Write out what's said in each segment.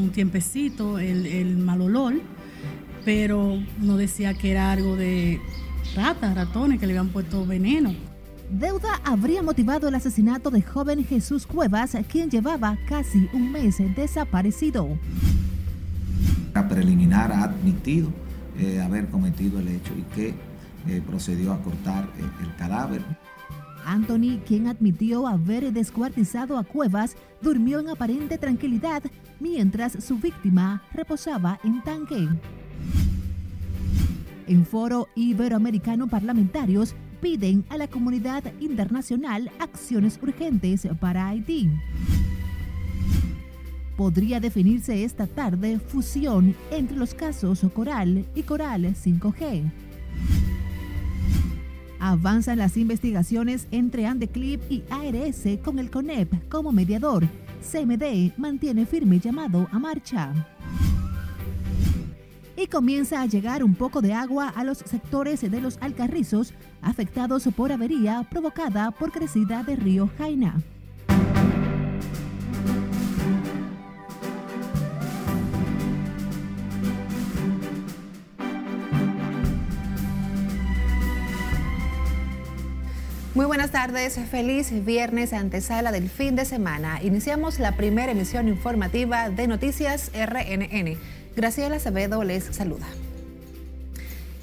un tiempecito el mal olor, pero nos decía que era algo de ratas, ratones, que le habían puesto veneno. Deuda habría motivado el asesinato de joven Jesús Cuevas, quien llevaba casi un mes desaparecido. La preliminar ha admitido haber cometido el hecho y que procedió a cortar el cadáver. Anthony, quien admitió haber descuartizado a Cuevas, durmió en aparente tranquilidad mientras su víctima reposaba en tanque. En Foro Iberoamericano Parlamentarios piden a la comunidad internacional acciones urgentes para Haití. Podría definirse esta tarde fusión entre los casos Coral y Coral 5G. Avanzan las investigaciones entre Andeclip y ARS con el CONEP como mediador. CMD mantiene firme llamado a marcha. Y comienza a llegar un poco de agua a los sectores de los Alcarrizos afectados por avería provocada por crecida de río Jaina. Muy buenas tardes, feliz viernes, antesala del fin de semana. Iniciamos la primera emisión informativa de Noticias RNN. Graciela Acevedo les saluda.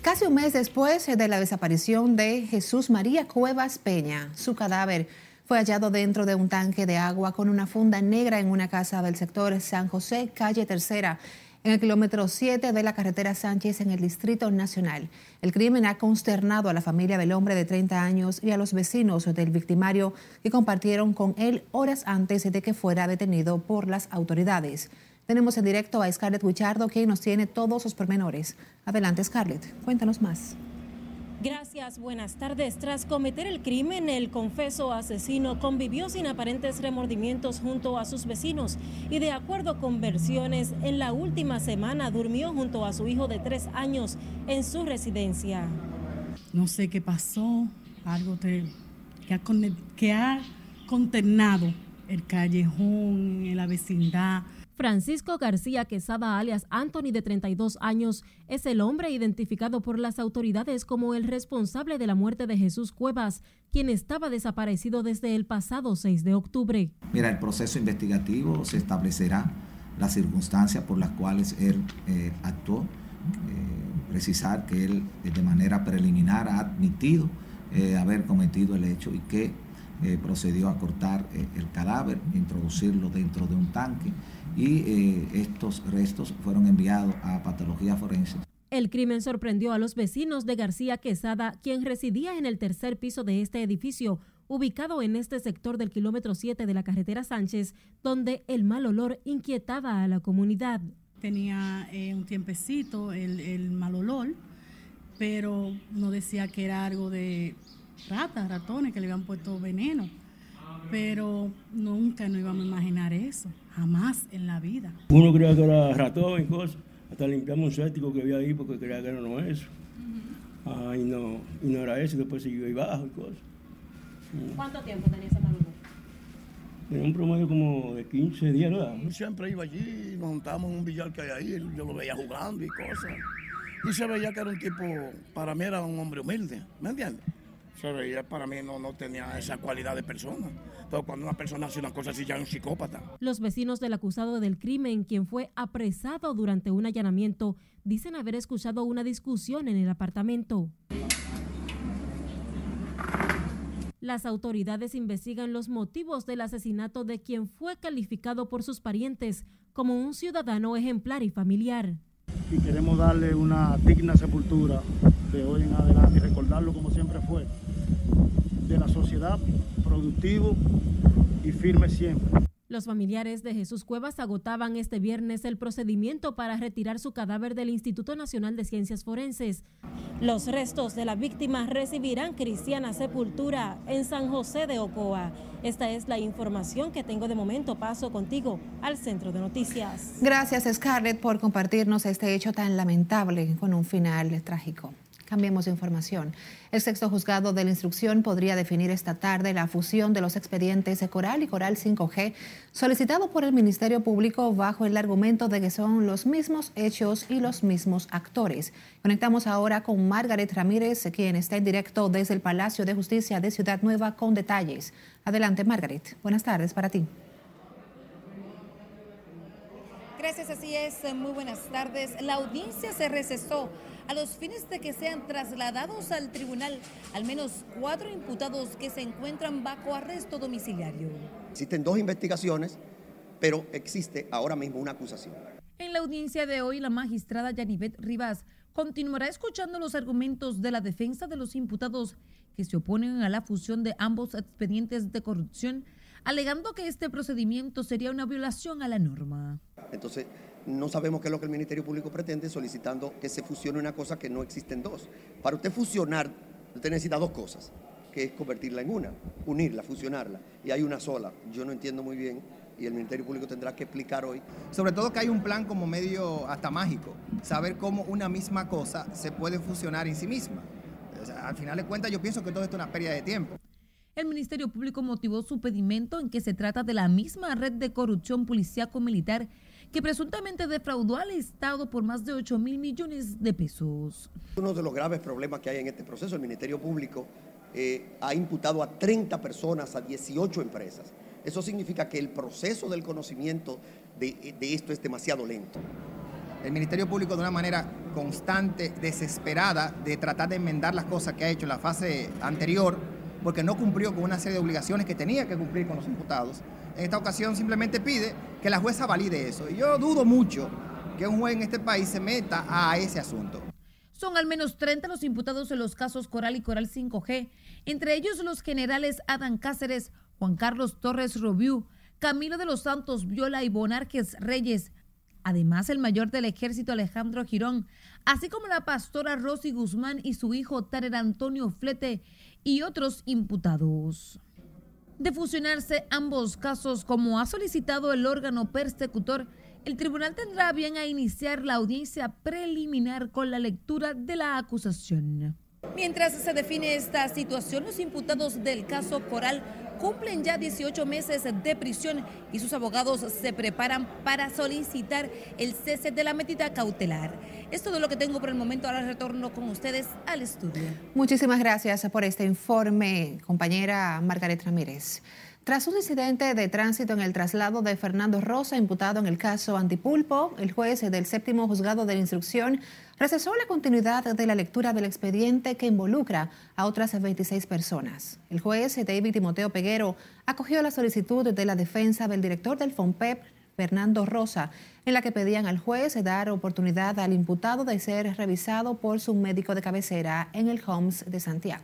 Casi un mes después de la desaparición de Jesús María Cuevas Peña, su cadáver fue hallado dentro de un tanque de agua con una funda negra en una casa del sector San José, calle Tercera, en el kilómetro 7 de la carretera Sánchez en el Distrito Nacional. El crimen ha consternado a la familia del hombre de 30 años y a los vecinos del victimario que compartieron con él horas antes de que fuera detenido por las autoridades. Tenemos en directo a Scarlet Pichardo, quien nos tiene todos los pormenores. Adelante, Scarlet, cuéntanos más. Gracias, buenas tardes. Tras cometer el crimen, el confeso asesino convivió sin aparentes remordimientos junto a sus vecinos y, de acuerdo con versiones, en la última semana durmió junto a su hijo de 3 años en su residencia. No sé qué pasó, algo que ha consternado el callejón, la vecindad. Francisco García Quesada, alias Anthony, de 32 años, es el hombre identificado por las autoridades como el responsable de la muerte de Jesús Cuevas, quien estaba desaparecido desde el pasado 6 de octubre. Mira, el proceso investigativo se establecerá las circunstancias por las cuales él actuó. Precisar que él de manera preliminar ha admitido haber cometido el hecho y que procedió a cortar el cadáver, introducirlo dentro de un tanque y estos restos fueron enviados a patología forense. El crimen sorprendió a los vecinos de García Quesada, quien residía en el tercer piso de este edificio, ubicado en este sector del kilómetro 7 de la carretera Sánchez, donde el mal olor inquietaba a la comunidad. Tenía un tiempecito el mal olor, pero nos decía que era algo de ratas, ratones, que le habían puesto veneno, pero nunca nos íbamos a imaginar eso, jamás en la vida. Uno creía que era ratón y cosas, hasta limpiamos un séptico que había ahí porque creía que era no eso. Ay, no, y no era eso, después siguió ahí bajo y cosas. ¿Cuánto tiempo tenía ese mal olor? Tenía un promedio como de 15 días, ¿verdad? Siempre iba allí, nos montábamos en un billar que hay ahí, yo lo veía jugando y cosas, y se veía que era un tipo, para mí era un hombre humilde, ¿me entiendes? Se veía, para mí no tenía esa cualidad de persona. Entonces, cuando una persona hace una cosa así, ya es un psicópata. Los vecinos del acusado del crimen, quien fue apresado durante un allanamiento, dicen haber escuchado una discusión en el apartamento. Las autoridades investigan los motivos del asesinato de quien fue calificado por sus parientes como un ciudadano ejemplar y familiar. Y queremos darle una digna sepultura de hoy en adelante y recordarlo como siempre fue, de la sociedad, productivo y firme siempre. Los familiares de Jesús Cuevas agotaban este viernes el procedimiento para retirar su cadáver del Instituto Nacional de Ciencias Forenses. Los restos de la víctima recibirán cristiana sepultura en San José de Ocoa. Esta es la información que tengo de momento. Paso contigo al Centro de Noticias. Gracias, Scarlett, por compartirnos este hecho tan lamentable con un final trágico. Cambiemos de información. El sexto juzgado de la instrucción podría definir esta tarde la fusión de los expedientes de Coral y Coral 5G solicitado por el Ministerio Público bajo el argumento de que son los mismos hechos y los mismos actores. Conectamos ahora con Margaret Ramírez, quien está en directo desde el Palacio de Justicia de Ciudad Nueva con detalles. Adelante, Margaret. Buenas tardes para ti. Gracias, así es. Muy buenas tardes. La audiencia se recesó a los fines de que sean trasladados al tribunal al menos 4 imputados que se encuentran bajo arresto domiciliario. Existen 2 investigaciones, pero existe ahora mismo una acusación. En la audiencia de hoy, la magistrada Yanibet Rivas continuará escuchando los argumentos de la defensa de los imputados que se oponen a la fusión de ambos expedientes de corrupción, alegando que este procedimiento sería una violación a la norma. Entonces, no sabemos qué es lo que el Ministerio Público pretende solicitando que se fusione una cosa que no existen 2. Para usted fusionar, usted necesita 2 cosas, que es convertirla en una, unirla, fusionarla, y hay una sola. Yo no entiendo muy bien y el Ministerio Público tendrá que explicar hoy. Sobre todo que hay un plan como medio hasta mágico, saber cómo una misma cosa se puede fusionar en sí misma. O sea, al final de cuentas yo pienso que todo esto es una pérdida de tiempo. El Ministerio Público motivó su pedimento en que se trata de la misma red de corrupción policíaco-militar que presuntamente defraudó al Estado por más de 8.000 millones de pesos. Uno de los graves problemas que hay en este proceso, el Ministerio Público ha imputado a 30 personas, a 18 empresas. Eso significa que el proceso del conocimiento de esto es demasiado lento. El Ministerio Público, de una manera constante, desesperada, de tratar de enmendar las cosas que ha hecho en la fase anterior, porque no cumplió con una serie de obligaciones que tenía que cumplir con los imputados. En esta ocasión simplemente pide que la jueza valide eso. Y yo dudo mucho que un juez en este país se meta a ese asunto. Son al menos 30 los imputados en los casos Coral y Coral 5G, entre ellos los generales Adán Cáceres, Juan Carlos Torres Robiou, Camilo de los Santos Viola y Bonarques Reyes. Además, el mayor del ejército Alejandro Girón, así como la pastora Rossy Guzmán y su hijo Tarer Antonio Flete y otros imputados. De fusionarse ambos casos, como ha solicitado el órgano persecutor, el tribunal tendrá bien a iniciar la audiencia preliminar con la lectura de la acusación. Mientras se define esta situación, los imputados del caso Coral cumplen ya 18 meses de prisión y sus abogados se preparan para solicitar el cese de la medida cautelar. Es todo lo que tengo por el momento. Ahora retorno con ustedes al estudio. Muchísimas gracias por este informe, compañera Margaret Ramírez. Tras un incidente de tránsito en el traslado de Fernando Rosa, imputado en el caso Antipulpo, el juez del séptimo juzgado de la instrucción recesó la continuidad de la lectura del expediente que involucra a otras 26 personas. El juez David Timoteo Peguero acogió la solicitud de la defensa del director del FONPEP, Fernando Rosa, en la que pedían al juez dar oportunidad al imputado de ser revisado por su médico de cabecera en el HOMS de Santiago.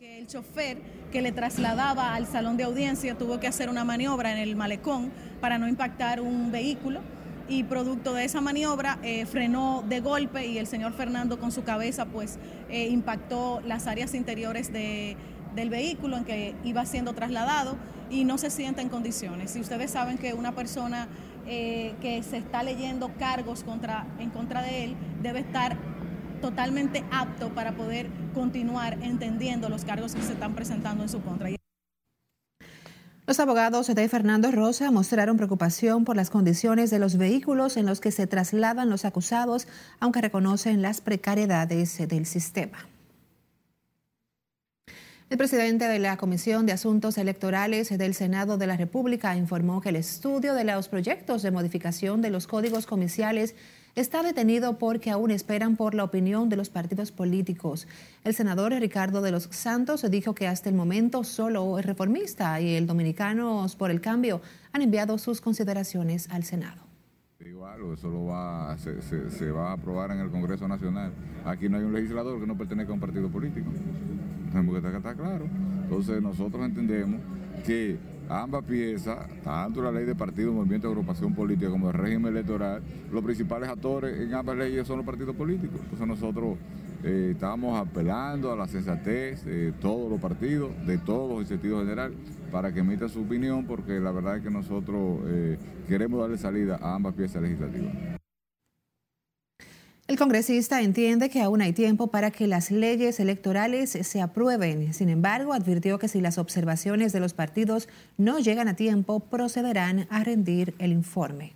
El chofer que le trasladaba al salón de audiencia tuvo que hacer una maniobra en el malecón para no impactar un vehículo y producto de esa maniobra frenó de golpe y el señor Fernando con su cabeza pues impactó las áreas interiores del vehículo en que iba siendo trasladado y no se sienta en condiciones. Si ustedes saben que una persona que se está leyendo cargos en contra de él debe estar totalmente apto para poder continuar entendiendo los cargos que se están presentando en su contra. Los abogados de Fernando Rosa mostraron preocupación por las condiciones de los vehículos en los que se trasladan los acusados, aunque reconocen las precariedades del sistema. El presidente de la Comisión de Asuntos Electorales del Senado de la República informó que el estudio de los proyectos de modificación de los códigos comerciales está detenido porque aún esperan por la opinión de los partidos políticos. El senador Ricardo de los Santos dijo que hasta el momento solo el Reformista y el Dominicanos por el Cambio han enviado sus consideraciones al Senado. Igual, eso se va a aprobar en el Congreso Nacional. Aquí no hay un legislador que no pertenezca a un partido político. Tenemos que estar claro. Entonces nosotros entendemos que ambas piezas, tanto la ley de partido, movimiento de agrupación política como el régimen electoral, los principales actores en ambas leyes son los partidos políticos. Entonces nosotros estamos apelando a la sensatez de todos los partidos, de todos los sentidos general, para que emita su opinión, porque la verdad es que nosotros queremos darle salida a ambas piezas legislativas. El congresista entiende que aún hay tiempo para que las leyes electorales se aprueben. Sin embargo, advirtió que si las observaciones de los partidos no llegan a tiempo, procederán a rendir el informe.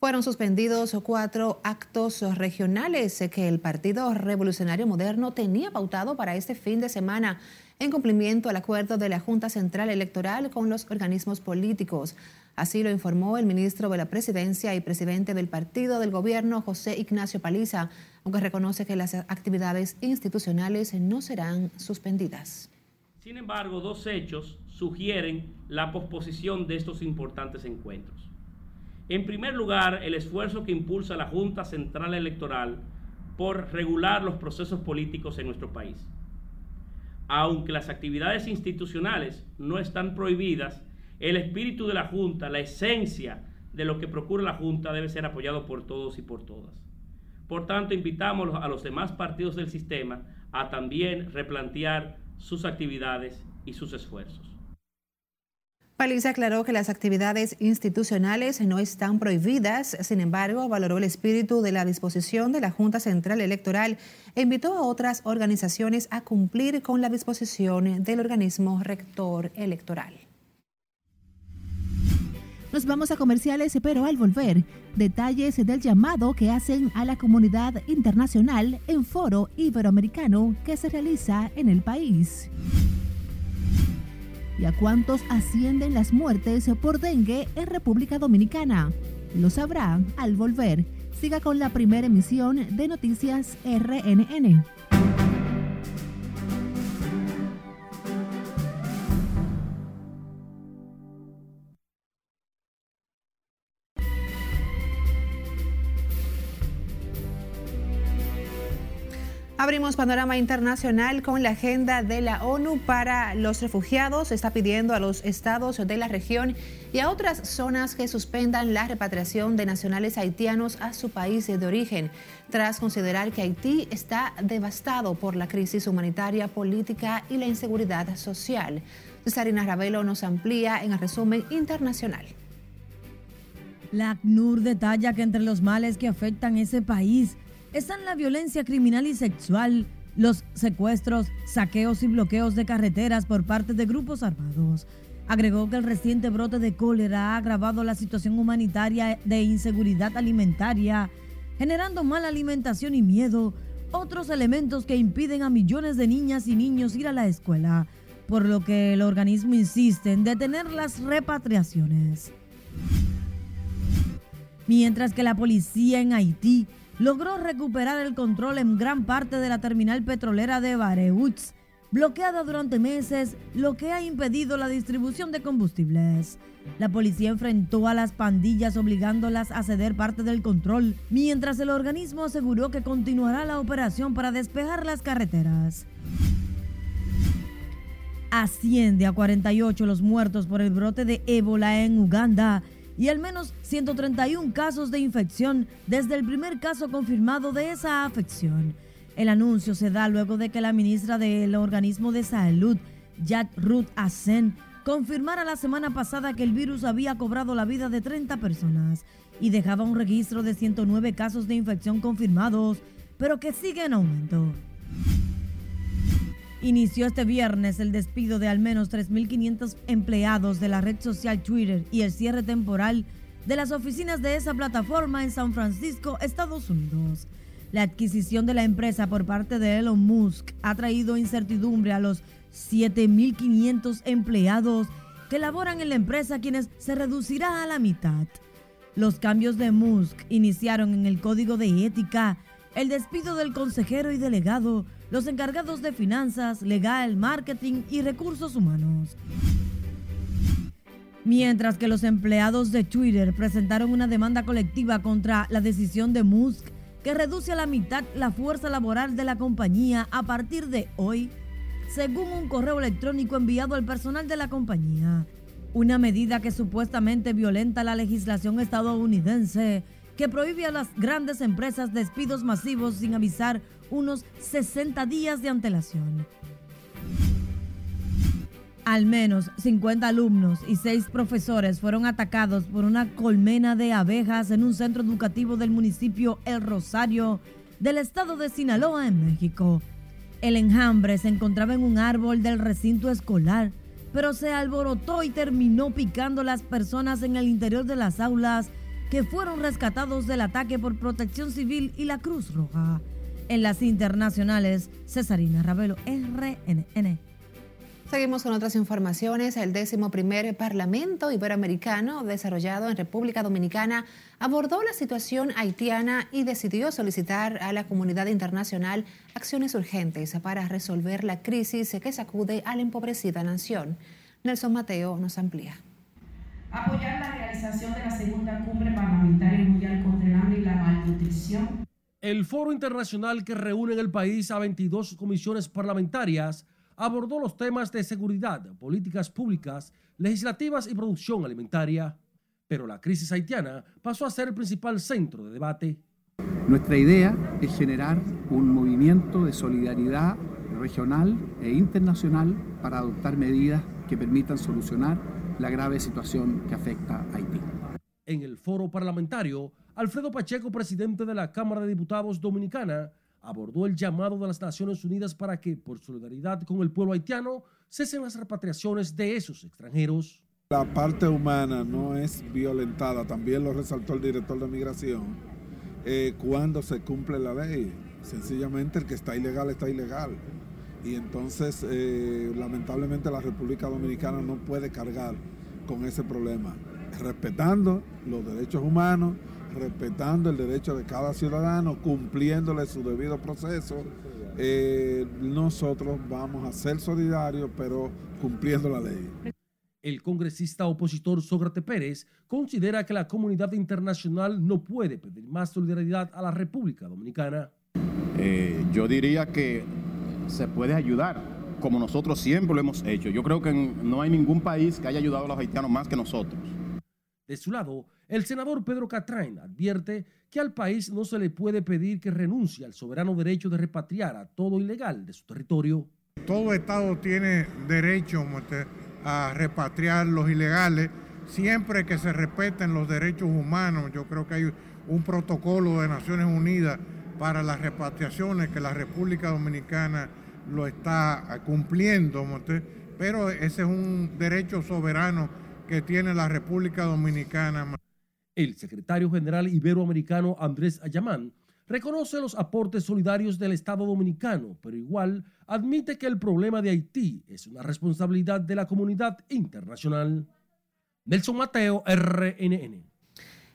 Fueron suspendidos 4 actos regionales que el Partido Revolucionario Moderno tenía pautado para este fin de semana en cumplimiento al acuerdo de la Junta Central Electoral con los organismos políticos. Así lo informó el ministro de la Presidencia y presidente del Partido del Gobierno, José Ignacio Paliza, aunque reconoce que las actividades institucionales no serán suspendidas. Sin embargo, 2 hechos sugieren la posposición de estos importantes encuentros. En primer lugar, el esfuerzo que impulsa la Junta Central Electoral por regular los procesos políticos en nuestro país. Aunque las actividades institucionales no están prohibidas, el espíritu de la Junta, la esencia de lo que procura la Junta debe ser apoyado por todos y por todas. Por tanto, invitamos a los demás partidos del sistema a también replantear sus actividades y sus esfuerzos. Paliza aclaró que las actividades institucionales no están prohibidas, sin embargo, valoró el espíritu de la disposición de la Junta Central Electoral e invitó a otras organizaciones a cumplir con la disposición del organismo rector electoral. Nos vamos a comerciales, pero al volver, detalles del llamado que hacen a la comunidad internacional en Foro Iberoamericano que se realiza en el país. ¿Y a cuántos ascienden las muertes por dengue en República Dominicana? Lo sabrá al volver. Siga con la primera emisión de Noticias RNN. Abrimos panorama internacional con la agenda de la ONU para los refugiados. Está pidiendo a los estados de la región y a otras zonas que suspendan la repatriación de nacionales haitianos a su país de origen, tras considerar que Haití está devastado por la crisis humanitaria, política y la inseguridad social. Cesarina Ravelo nos amplía en el resumen internacional. La ACNUR detalla que entre los males que afectan ese país están la violencia criminal y sexual, los secuestros, saqueos y bloqueos de carreteras por parte de grupos armados. Agregó que el reciente brote de cólera ha agravado la situación humanitaria de inseguridad alimentaria, generando mala alimentación y miedo, otros elementos que impiden a millones de niñas y niños ir a la escuela, por lo que el organismo insiste en detener las repatriaciones. Mientras que la policía en Haití logró recuperar el control en gran parte de la terminal petrolera de Bareutz, bloqueada durante meses, lo que ha impedido la distribución de combustibles. La policía enfrentó a las pandillas obligándolas a ceder parte del control, mientras el organismo aseguró que continuará la operación para despejar las carreteras. Asciende a 48 los muertos por el brote de ébola en Uganda, y al menos 131 casos de infección desde el primer caso confirmado de esa afección. El anuncio se da luego de que la ministra del Organismo de Salud, Yat Ruth Asen, confirmara la semana pasada que el virus había cobrado la vida de 30 personas y dejaba un registro de 109 casos de infección confirmados, pero que sigue en aumento. Inició este viernes el despido de al menos 3.500 empleados de la red social Twitter y el cierre temporal de las oficinas de esa plataforma en San Francisco, Estados Unidos. La adquisición de la empresa por parte de Elon Musk ha traído incertidumbre a los 7.500 empleados que laboran en la empresa, quienes se reducirá a la mitad. Los cambios de Musk iniciaron en el código de ética, el despido del consejero y delegado, los encargados de finanzas, legal, marketing y recursos humanos. Mientras que los empleados de Twitter presentaron una demanda colectiva contra la decisión de Musk, que reduce a la mitad la fuerza laboral de la compañía a partir de hoy, según un correo electrónico enviado al personal de la compañía. Una medida que supuestamente violenta la legislación estadounidense, que prohíbe a las grandes empresas despidos masivos sin avisar unos 60 días de antelación. al menos 50 alumnos y 6 profesores fueron atacados por una colmena de abejas en un centro educativo del municipio El Rosario del estado de Sinaloa, en México. El enjambre se encontraba en un árbol del recinto escolar, pero se alborotó y terminó picando a las personas en el interior de las aulas, que fueron rescatados del ataque por Protección Civil y la Cruz Roja. En las internacionales, Cesarina Ravelo, RNN. Seguimos con otras informaciones. El 11º Parlamento Iberoamericano, desarrollado en República Dominicana, abordó la situación haitiana y decidió solicitar a la comunidad internacional acciones urgentes para resolver la crisis que sacude a la empobrecida nación. Nelson Mateo nos amplía. Apoyar la realización de la segunda cumbre parlamentaria mundial contra el hambre y la malnutrición. El foro internacional que reúne en el país a 22 comisiones parlamentarias abordó los temas de seguridad, políticas públicas, legislativas y producción alimentaria. Pero la crisis haitiana pasó a ser el principal centro de debate. Nuestra idea es generar un movimiento de solidaridad regional e internacional para adoptar medidas que permitan solucionar la grave situación que afecta a Haití. En el foro parlamentario, Alfredo Pacheco, presidente de la Cámara de Diputados Dominicana, abordó el llamado de las Naciones Unidas para que, por solidaridad con el pueblo haitiano, cesen las repatriaciones de esos extranjeros. La parte humana no es violentada, también lo resaltó el director de Migración, cuando se cumple la ley. Sencillamente el que está ilegal, y entonces lamentablemente la República Dominicana no puede cargar con ese problema, respetando los derechos humanos, respetando el derecho de cada ciudadano, cumpliéndole su debido proceso. Nosotros vamos a ser solidarios, pero cumpliendo la ley. El congresista opositor Sócrates Pérez considera que la comunidad internacional no puede pedir más solidaridad a la República Dominicana. Yo diría que se puede ayudar, como nosotros siempre lo hemos hecho. Yo creo que no hay ningún país que haya ayudado a los haitianos más que nosotros. De su lado, el senador Pedro Catrain advierte que al país no se le puede pedir que renuncie al soberano derecho de repatriar a todo ilegal de su territorio. Todo Estado tiene derecho a repatriar los ilegales, siempre que se respeten los derechos humanos. Yo creo que hay un protocolo de Naciones Unidas para las repatriaciones que la República Dominicana lo está cumpliendo, pero ese es un derecho soberano que tiene la República Dominicana. El secretario general iberoamericano Andrés Ayamán reconoce los aportes solidarios del Estado dominicano, pero igual admite que el problema de Haití es una responsabilidad de la comunidad internacional. Nelson Mateo, RNN.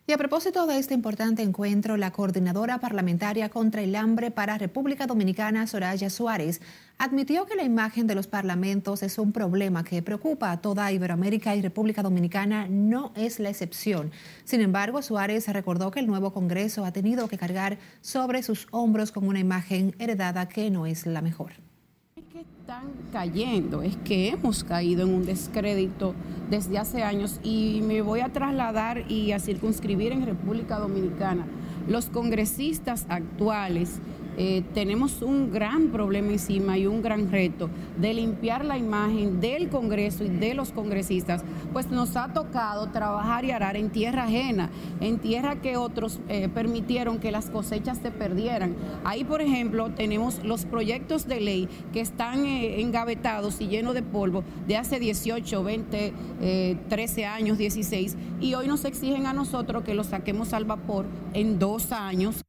Y a propósito de este importante encuentro, la coordinadora parlamentaria contra el hambre para República Dominicana, Soraya Suárez, admitió que la imagen de los parlamentos es un problema que preocupa a toda Iberoamérica y República Dominicana no es la excepción. Sin embargo, Suárez recordó que el nuevo Congreso ha tenido que cargar sobre sus hombros con una imagen heredada que no es la mejor. Están cayendo, es que hemos caído en un descrédito desde hace años, y me voy a trasladar y a circunscribir en República Dominicana. Los congresistas actuales tenemos un gran problema encima y un gran reto de limpiar la imagen del Congreso y de los congresistas, pues nos ha tocado trabajar y arar en tierra ajena, en tierra que otros permitieron que las cosechas se perdieran. Ahí, por ejemplo, tenemos los proyectos de ley que están engavetados y llenos de polvo de hace 18, 20, 13 años, 16, y hoy nos exigen a nosotros que los saquemos al vapor en 2 años.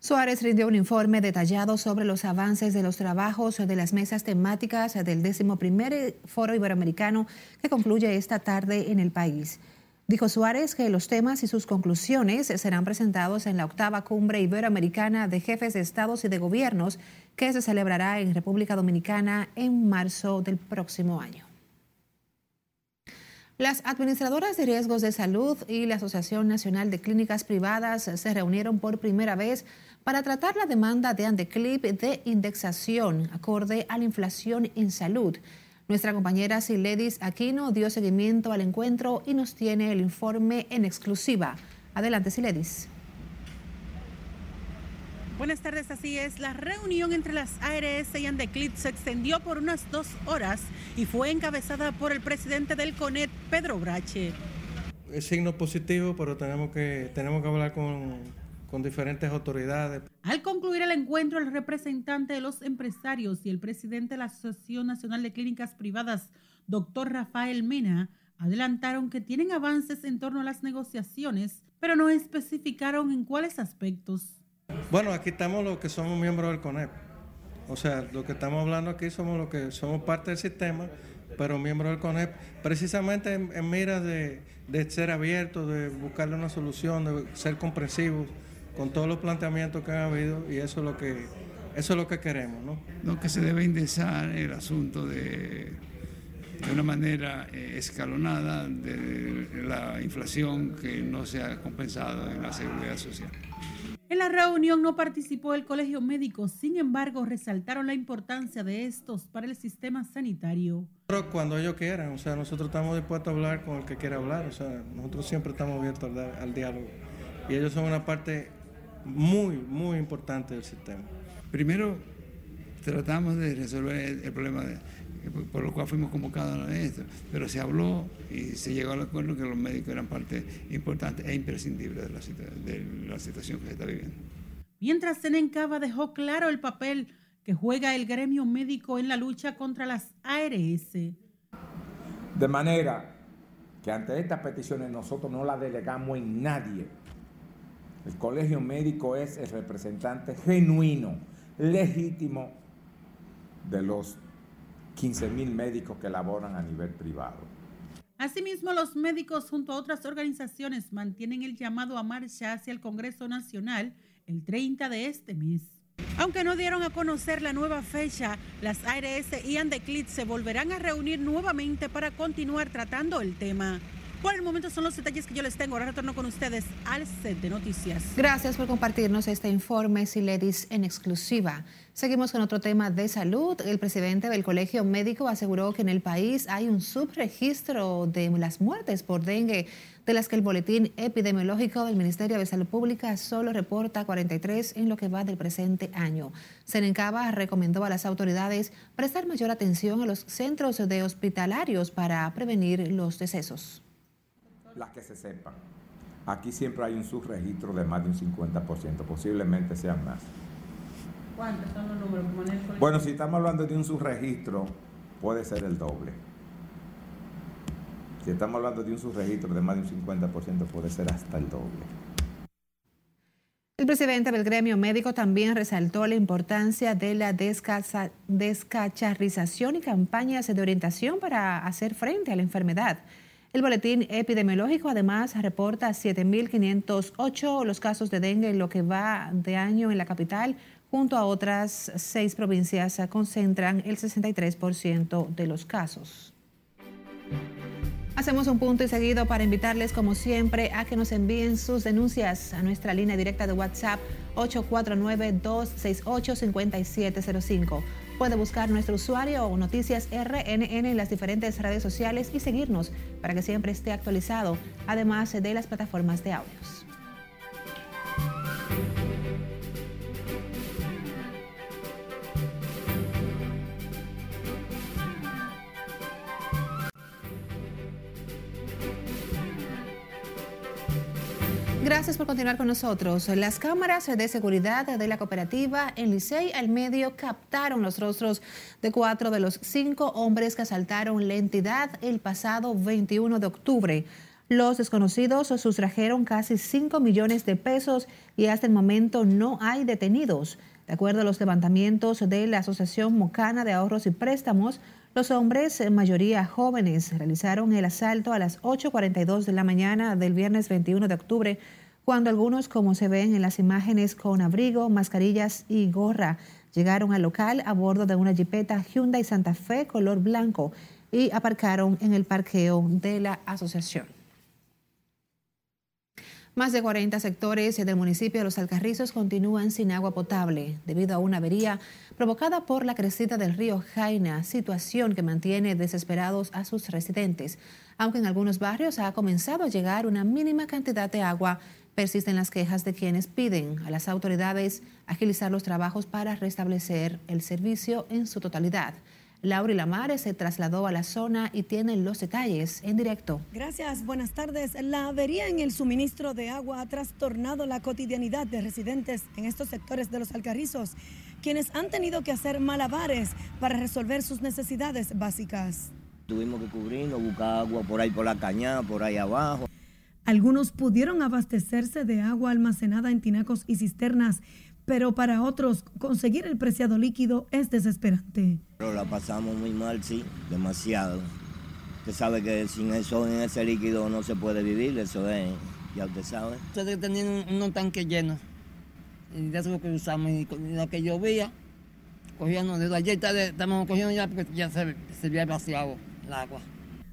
Suárez rindió un informe detallado sobre los avances de los trabajos de las mesas temáticas del 11º Foro Iberoamericano que concluye esta tarde en el país. Dijo Suárez que los temas y sus conclusiones serán presentados en la 8ª Cumbre Iberoamericana de Jefes de Estados y de Gobiernos, que se celebrará en República Dominicana en marzo del próximo año. Las administradoras de riesgos de salud y la Asociación Nacional de Clínicas Privadas se reunieron por primera vez para tratar la demanda de Andeclip de indexación acorde a la inflación en salud. Nuestra compañera Siledis Aquino dio seguimiento al encuentro y nos tiene el informe en exclusiva. Adelante, Siledis. Buenas tardes, así es. La reunión entre las ARS y Andeclip se extendió por unas 2 horas y fue encabezada por el presidente del CONEP, Pedro Brache. Es signo positivo, pero tenemos que hablar con diferentes autoridades. Al concluir el encuentro, el representante de los empresarios y el presidente de la Asociación Nacional de Clínicas Privadas, doctor Rafael Mena, adelantaron que tienen avances en torno a las negociaciones, pero no especificaron en cuáles aspectos. Bueno, aquí estamos los que somos miembros del CONEP. O sea, lo que estamos hablando aquí somos los que somos parte del sistema, pero miembros del CONEP, precisamente en miras de ser abiertos, de buscarle una solución, de ser comprensivos con todos los planteamientos que han habido, y eso es lo que queremos, ¿no? Lo que se debe indexar el asunto de una manera escalonada de la inflación que no se ha compensado en la seguridad social. En la reunión no participó el Colegio Médico, sin embargo resaltaron la importancia de estos para el sistema sanitario. Cuando ellos quieran, o sea, nosotros estamos dispuestos a hablar con el que quiera hablar, o sea, nosotros siempre estamos abiertos al diálogo. Y ellos son una parte muy, muy importante del sistema. Primero, tratamos de resolver el problema por lo cual fuimos convocados a esto, pero se habló y se llegó al acuerdo que los médicos eran parte importante e imprescindible de la situación que se está viviendo. Mientras, Senencaba dejó claro el papel que juega el gremio médico en la lucha contra las ARS. De manera que ante estas peticiones nosotros no las delegamos en nadie. El Colegio Médico es el representante genuino, legítimo de los 15.000 médicos que laboran a nivel privado. Asimismo, los médicos junto a otras organizaciones mantienen el llamado a marcha hacia el Congreso Nacional el 30 de este mes. Aunque no dieron a conocer la nueva fecha, las ARS y Andeclip se volverán a reunir nuevamente para continuar tratando el tema. Por el momento son los detalles que yo les tengo. Ahora retorno con ustedes al set de noticias. Gracias por compartirnos este informe, Siledis, en exclusiva. Seguimos con otro tema de salud. El presidente del Colegio Médico aseguró que en el país hay un subregistro de las muertes por dengue, de las que el boletín epidemiológico del Ministerio de Salud Pública solo reporta 43 en lo que va del presente año. Senencaba recomendó a las autoridades prestar mayor atención a los centros de hospitalarios para prevenir los decesos. Las que se sepan. Aquí siempre hay un subregistro de más de un 50%, posiblemente sean más. ¿Cuántos son los números? Bueno, si estamos hablando de un subregistro, puede ser el doble. Si estamos hablando de un subregistro de más de un 50%, puede ser hasta el doble. El presidente del gremio médico también resaltó la importancia de la descacharrización y campañas de orientación para hacer frente a la enfermedad. El boletín epidemiológico además reporta 7.508 los casos de dengue en lo que va de año en la capital, junto a otras 6 provincias concentran el 63% de los casos. Hacemos un punto y seguido para invitarles como siempre a que nos envíen sus denuncias a nuestra línea directa de WhatsApp 849-268-5705. Puede buscar nuestro usuario o Noticias RNN en las diferentes redes sociales y seguirnos para que siempre esté actualizado, además de las plataformas de audios. Gracias por continuar con nosotros. Las cámaras de seguridad de la cooperativa en Licey al medio captaron los rostros de 4 de los 5 hombres que asaltaron la entidad el pasado 21 de octubre. Los desconocidos sustrajeron casi 5 millones de pesos y hasta el momento no hay detenidos. De acuerdo a los levantamientos de la Asociación Mocana de Ahorros y Préstamos, los hombres, en mayoría jóvenes, realizaron el asalto a las 8:42 de la mañana del viernes 21 de octubre, cuando algunos, como se ven en las imágenes, con abrigo, mascarillas y gorra, llegaron al local a bordo de una jipeta Hyundai Santa Fe color blanco y aparcaron en el parqueo de la asociación. Más de 40 sectores del municipio de Los Alcarrizos continúan sin agua potable debido a una avería provocada por la crecida del río Jaina, situación que mantiene desesperados a sus residentes. Aunque en algunos barrios ha comenzado a llegar una mínima cantidad de agua, Persisten las quejas de quienes piden a las autoridades agilizar los trabajos para restablecer el servicio en su totalidad. Laura Lamares se trasladó a la zona y tiene los detalles en directo. Gracias, buenas tardes. La avería en el suministro de agua ha trastornado la cotidianidad de residentes en estos sectores de Los Alcarrizos, quienes han tenido que hacer malabares para resolver sus necesidades básicas. Tuvimos que cubrirnos, buscar agua por ahí por la cañada, por ahí abajo. Algunos pudieron abastecerse de agua almacenada en tinacos y cisternas, pero para otros conseguir el preciado líquido es desesperante. Pero la pasamos muy mal, sí, demasiado. Usted sabe que sin eso, en ese líquido no se puede vivir, eso es, ya usted sabe. Ustedes tenían unos tanques llenos, y de eso es lo que usamos, y lo que llovía, cogíamos, desde ayer estamos cogiendo ya porque ya se había vaciado el agua.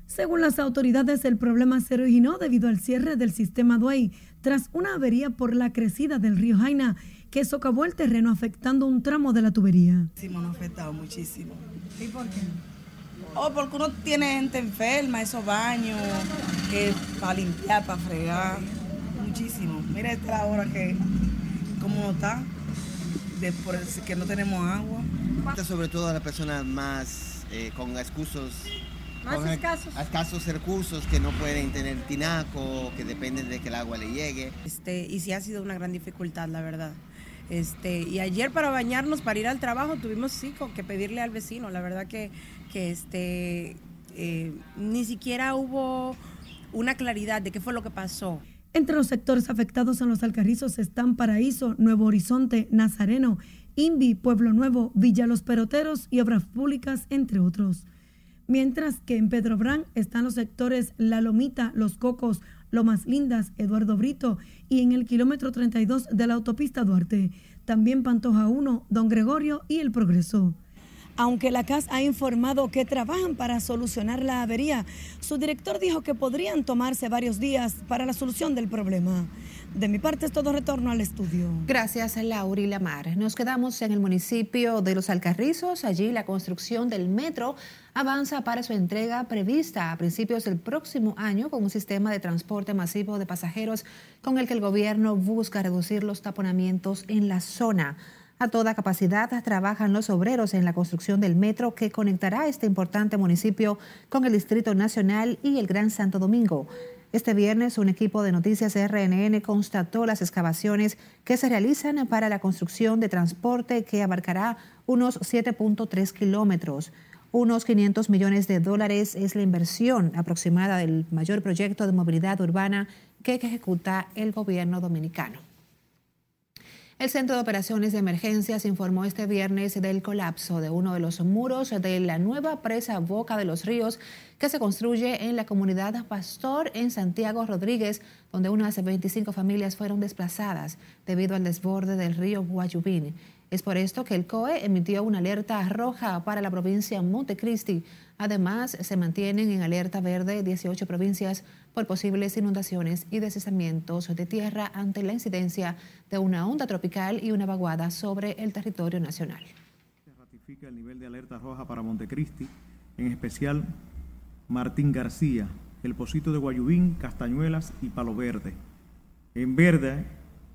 Según las autoridades, el problema se originó debido al cierre del sistema Duey tras una avería por la crecida del río Jaina, que socavó el terreno afectando un tramo de la tubería. Sí, nos ha afectado muchísimo. ¿Y por qué? Oh, porque uno tiene gente enferma, esos baños, que para limpiar, para fregar, muchísimo. Mira esta hora que, cómo está, después que no tenemos agua. Sobre todo a las personas más con excusos. Más escasos. Escasos recursos que no pueden tener tinaco, que dependen de que el agua le llegue. Y sí ha sido una gran dificultad, la verdad. Y ayer para bañarnos, para ir al trabajo, tuvimos sí que pedirle al vecino. La verdad que ni siquiera hubo una claridad de qué fue lo que pasó. Entre los sectores afectados en Los Alcarrizos están Paraíso, Nuevo Horizonte, Nazareno, Invi, Pueblo Nuevo, Villa Los Peroteros y Obras Públicas, entre otros. Mientras que en Pedro Brán están los sectores La Lomita, Los Cocos, Lomas Lindas, Eduardo Brito y en el kilómetro 32 de la autopista Duarte. También Pantoja 1, Don Gregorio y El Progreso. Aunque la CAS ha informado que trabajan para solucionar la avería, su director dijo que podrían tomarse varios días para la solución del problema. De mi parte es todo, retorno al estudio. Gracias, Laura y Lamar. Nos quedamos en el municipio de Los Alcarrizos. Allí la construcción del metro avanza para su entrega prevista a principios del próximo año con un sistema de transporte masivo de pasajeros con el que el gobierno busca reducir los taponamientos en la zona. A toda capacidad trabajan los obreros en la construcción del metro que conectará este importante municipio con el Distrito Nacional y el Gran Santo Domingo. Este viernes, un equipo de Noticias RNN constató las excavaciones que se realizan para la construcción de transporte que abarcará unos 7.3 kilómetros. Unos $500 millones es la inversión aproximada del mayor proyecto de movilidad urbana que ejecuta el gobierno dominicano. El Centro de Operaciones de Emergencias informó este viernes del colapso de uno de los muros de la nueva presa Boca de los Ríos que se construye en la comunidad Pastor en Santiago Rodríguez, donde unas 25 familias fueron desplazadas debido al desborde del río Guayubín. Es por esto que el COE emitió una alerta roja para la provincia Montecristi. Además, se mantienen en alerta verde 18 provincias por posibles inundaciones y deslizamientos de tierra ante la incidencia de una onda tropical y una vaguada sobre el territorio nacional. Se ratifica el nivel de alerta roja para Montecristi, en especial Martín García, el Pocito de Guayubín, Castañuelas y Palo Verde. En verde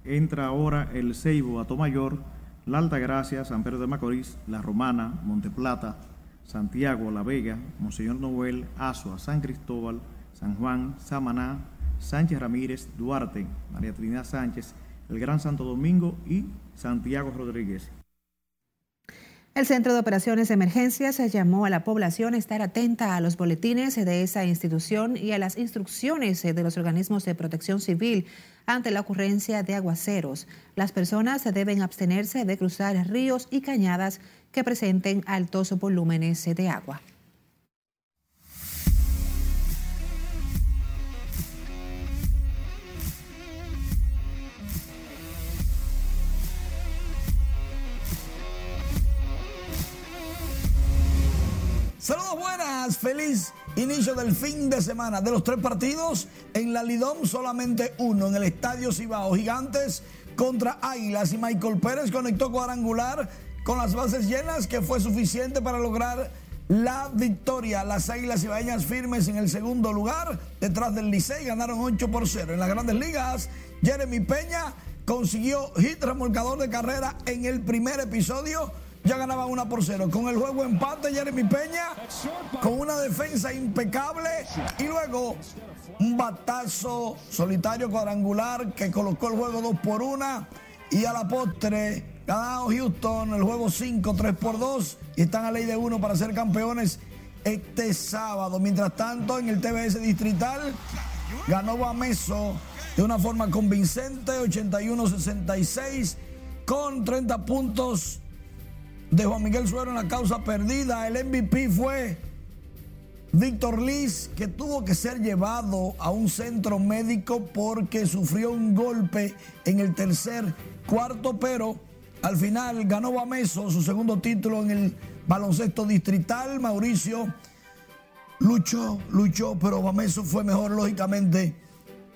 entra ahora el Ceibo, Atomayor, La Altagracia, San Pedro de Macorís, La Romana, Monteplata, Santiago, La Vega, Monseñor Noel, Azua, San Cristóbal, San Juan, Samaná, Sánchez Ramírez, Duarte, María Trinidad Sánchez, el Gran Santo Domingo y Santiago Rodríguez. El Centro de Operaciones de Emergencias llamó a la población a estar atenta a los boletines de esa institución y a las instrucciones de los organismos de protección civil ante la ocurrencia de aguaceros. Las personas deben abstenerse de cruzar ríos y cañadas que presenten altos volúmenes de agua. Saludos buenas, feliz inicio del fin de semana. De los tres partidos, en la Lidom solamente uno, en el Estadio Cibao, Gigantes contra Águilas, y Michael Pérez conectó cuadrangular con las bases llenas, que fue suficiente para lograr la victoria. Las Águilas Cibaeñas firmes en el segundo lugar, detrás del Licey, ganaron 8-0. En las Grandes Ligas, Jeremy Peña consiguió hit remolcador de carrera en el primer episodio, ya ganaba 1-0. Con el juego empate, Jeremy Peña con una defensa impecable y luego un batazo solitario cuadrangular que colocó el juego 2-1 y a la postre ganado Houston el juego 5, 3-2 y están a ley de 1 para ser campeones este sábado. Mientras tanto, en el TBS distrital ganó Bameso de una forma convincente, 81-66, con 30 puntos de Juan Miguel Suero en la causa perdida. El MVP fue Víctor Liz, que tuvo que ser llevado a un centro médico porque sufrió un golpe en el tercer cuarto, pero al final ganó Bameso, su segundo título en el baloncesto distrital. Mauricio luchó, pero Bameso fue mejor. Lógicamente,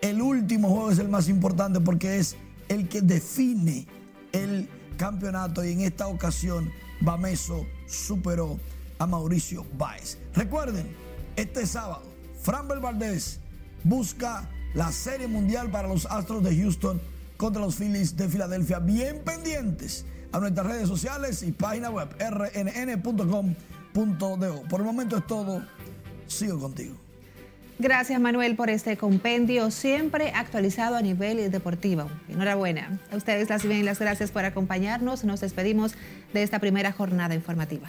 el último juego es el más importante porque es el que define el campeonato y en esta ocasión Bameso superó a Mauricio Báez. Recuerden, este sábado, Franbel Valdez busca la Serie Mundial para los Astros de Houston contra los Phillies de Filadelfia. Bien pendientes a nuestras redes sociales y página web rnn.com.do. Por el momento es todo. Sigo contigo. Gracias, Manuel, por este compendio siempre actualizado a nivel deportivo. Enhorabuena. A ustedes las gracias por acompañarnos. Nos despedimos de esta primera jornada informativa.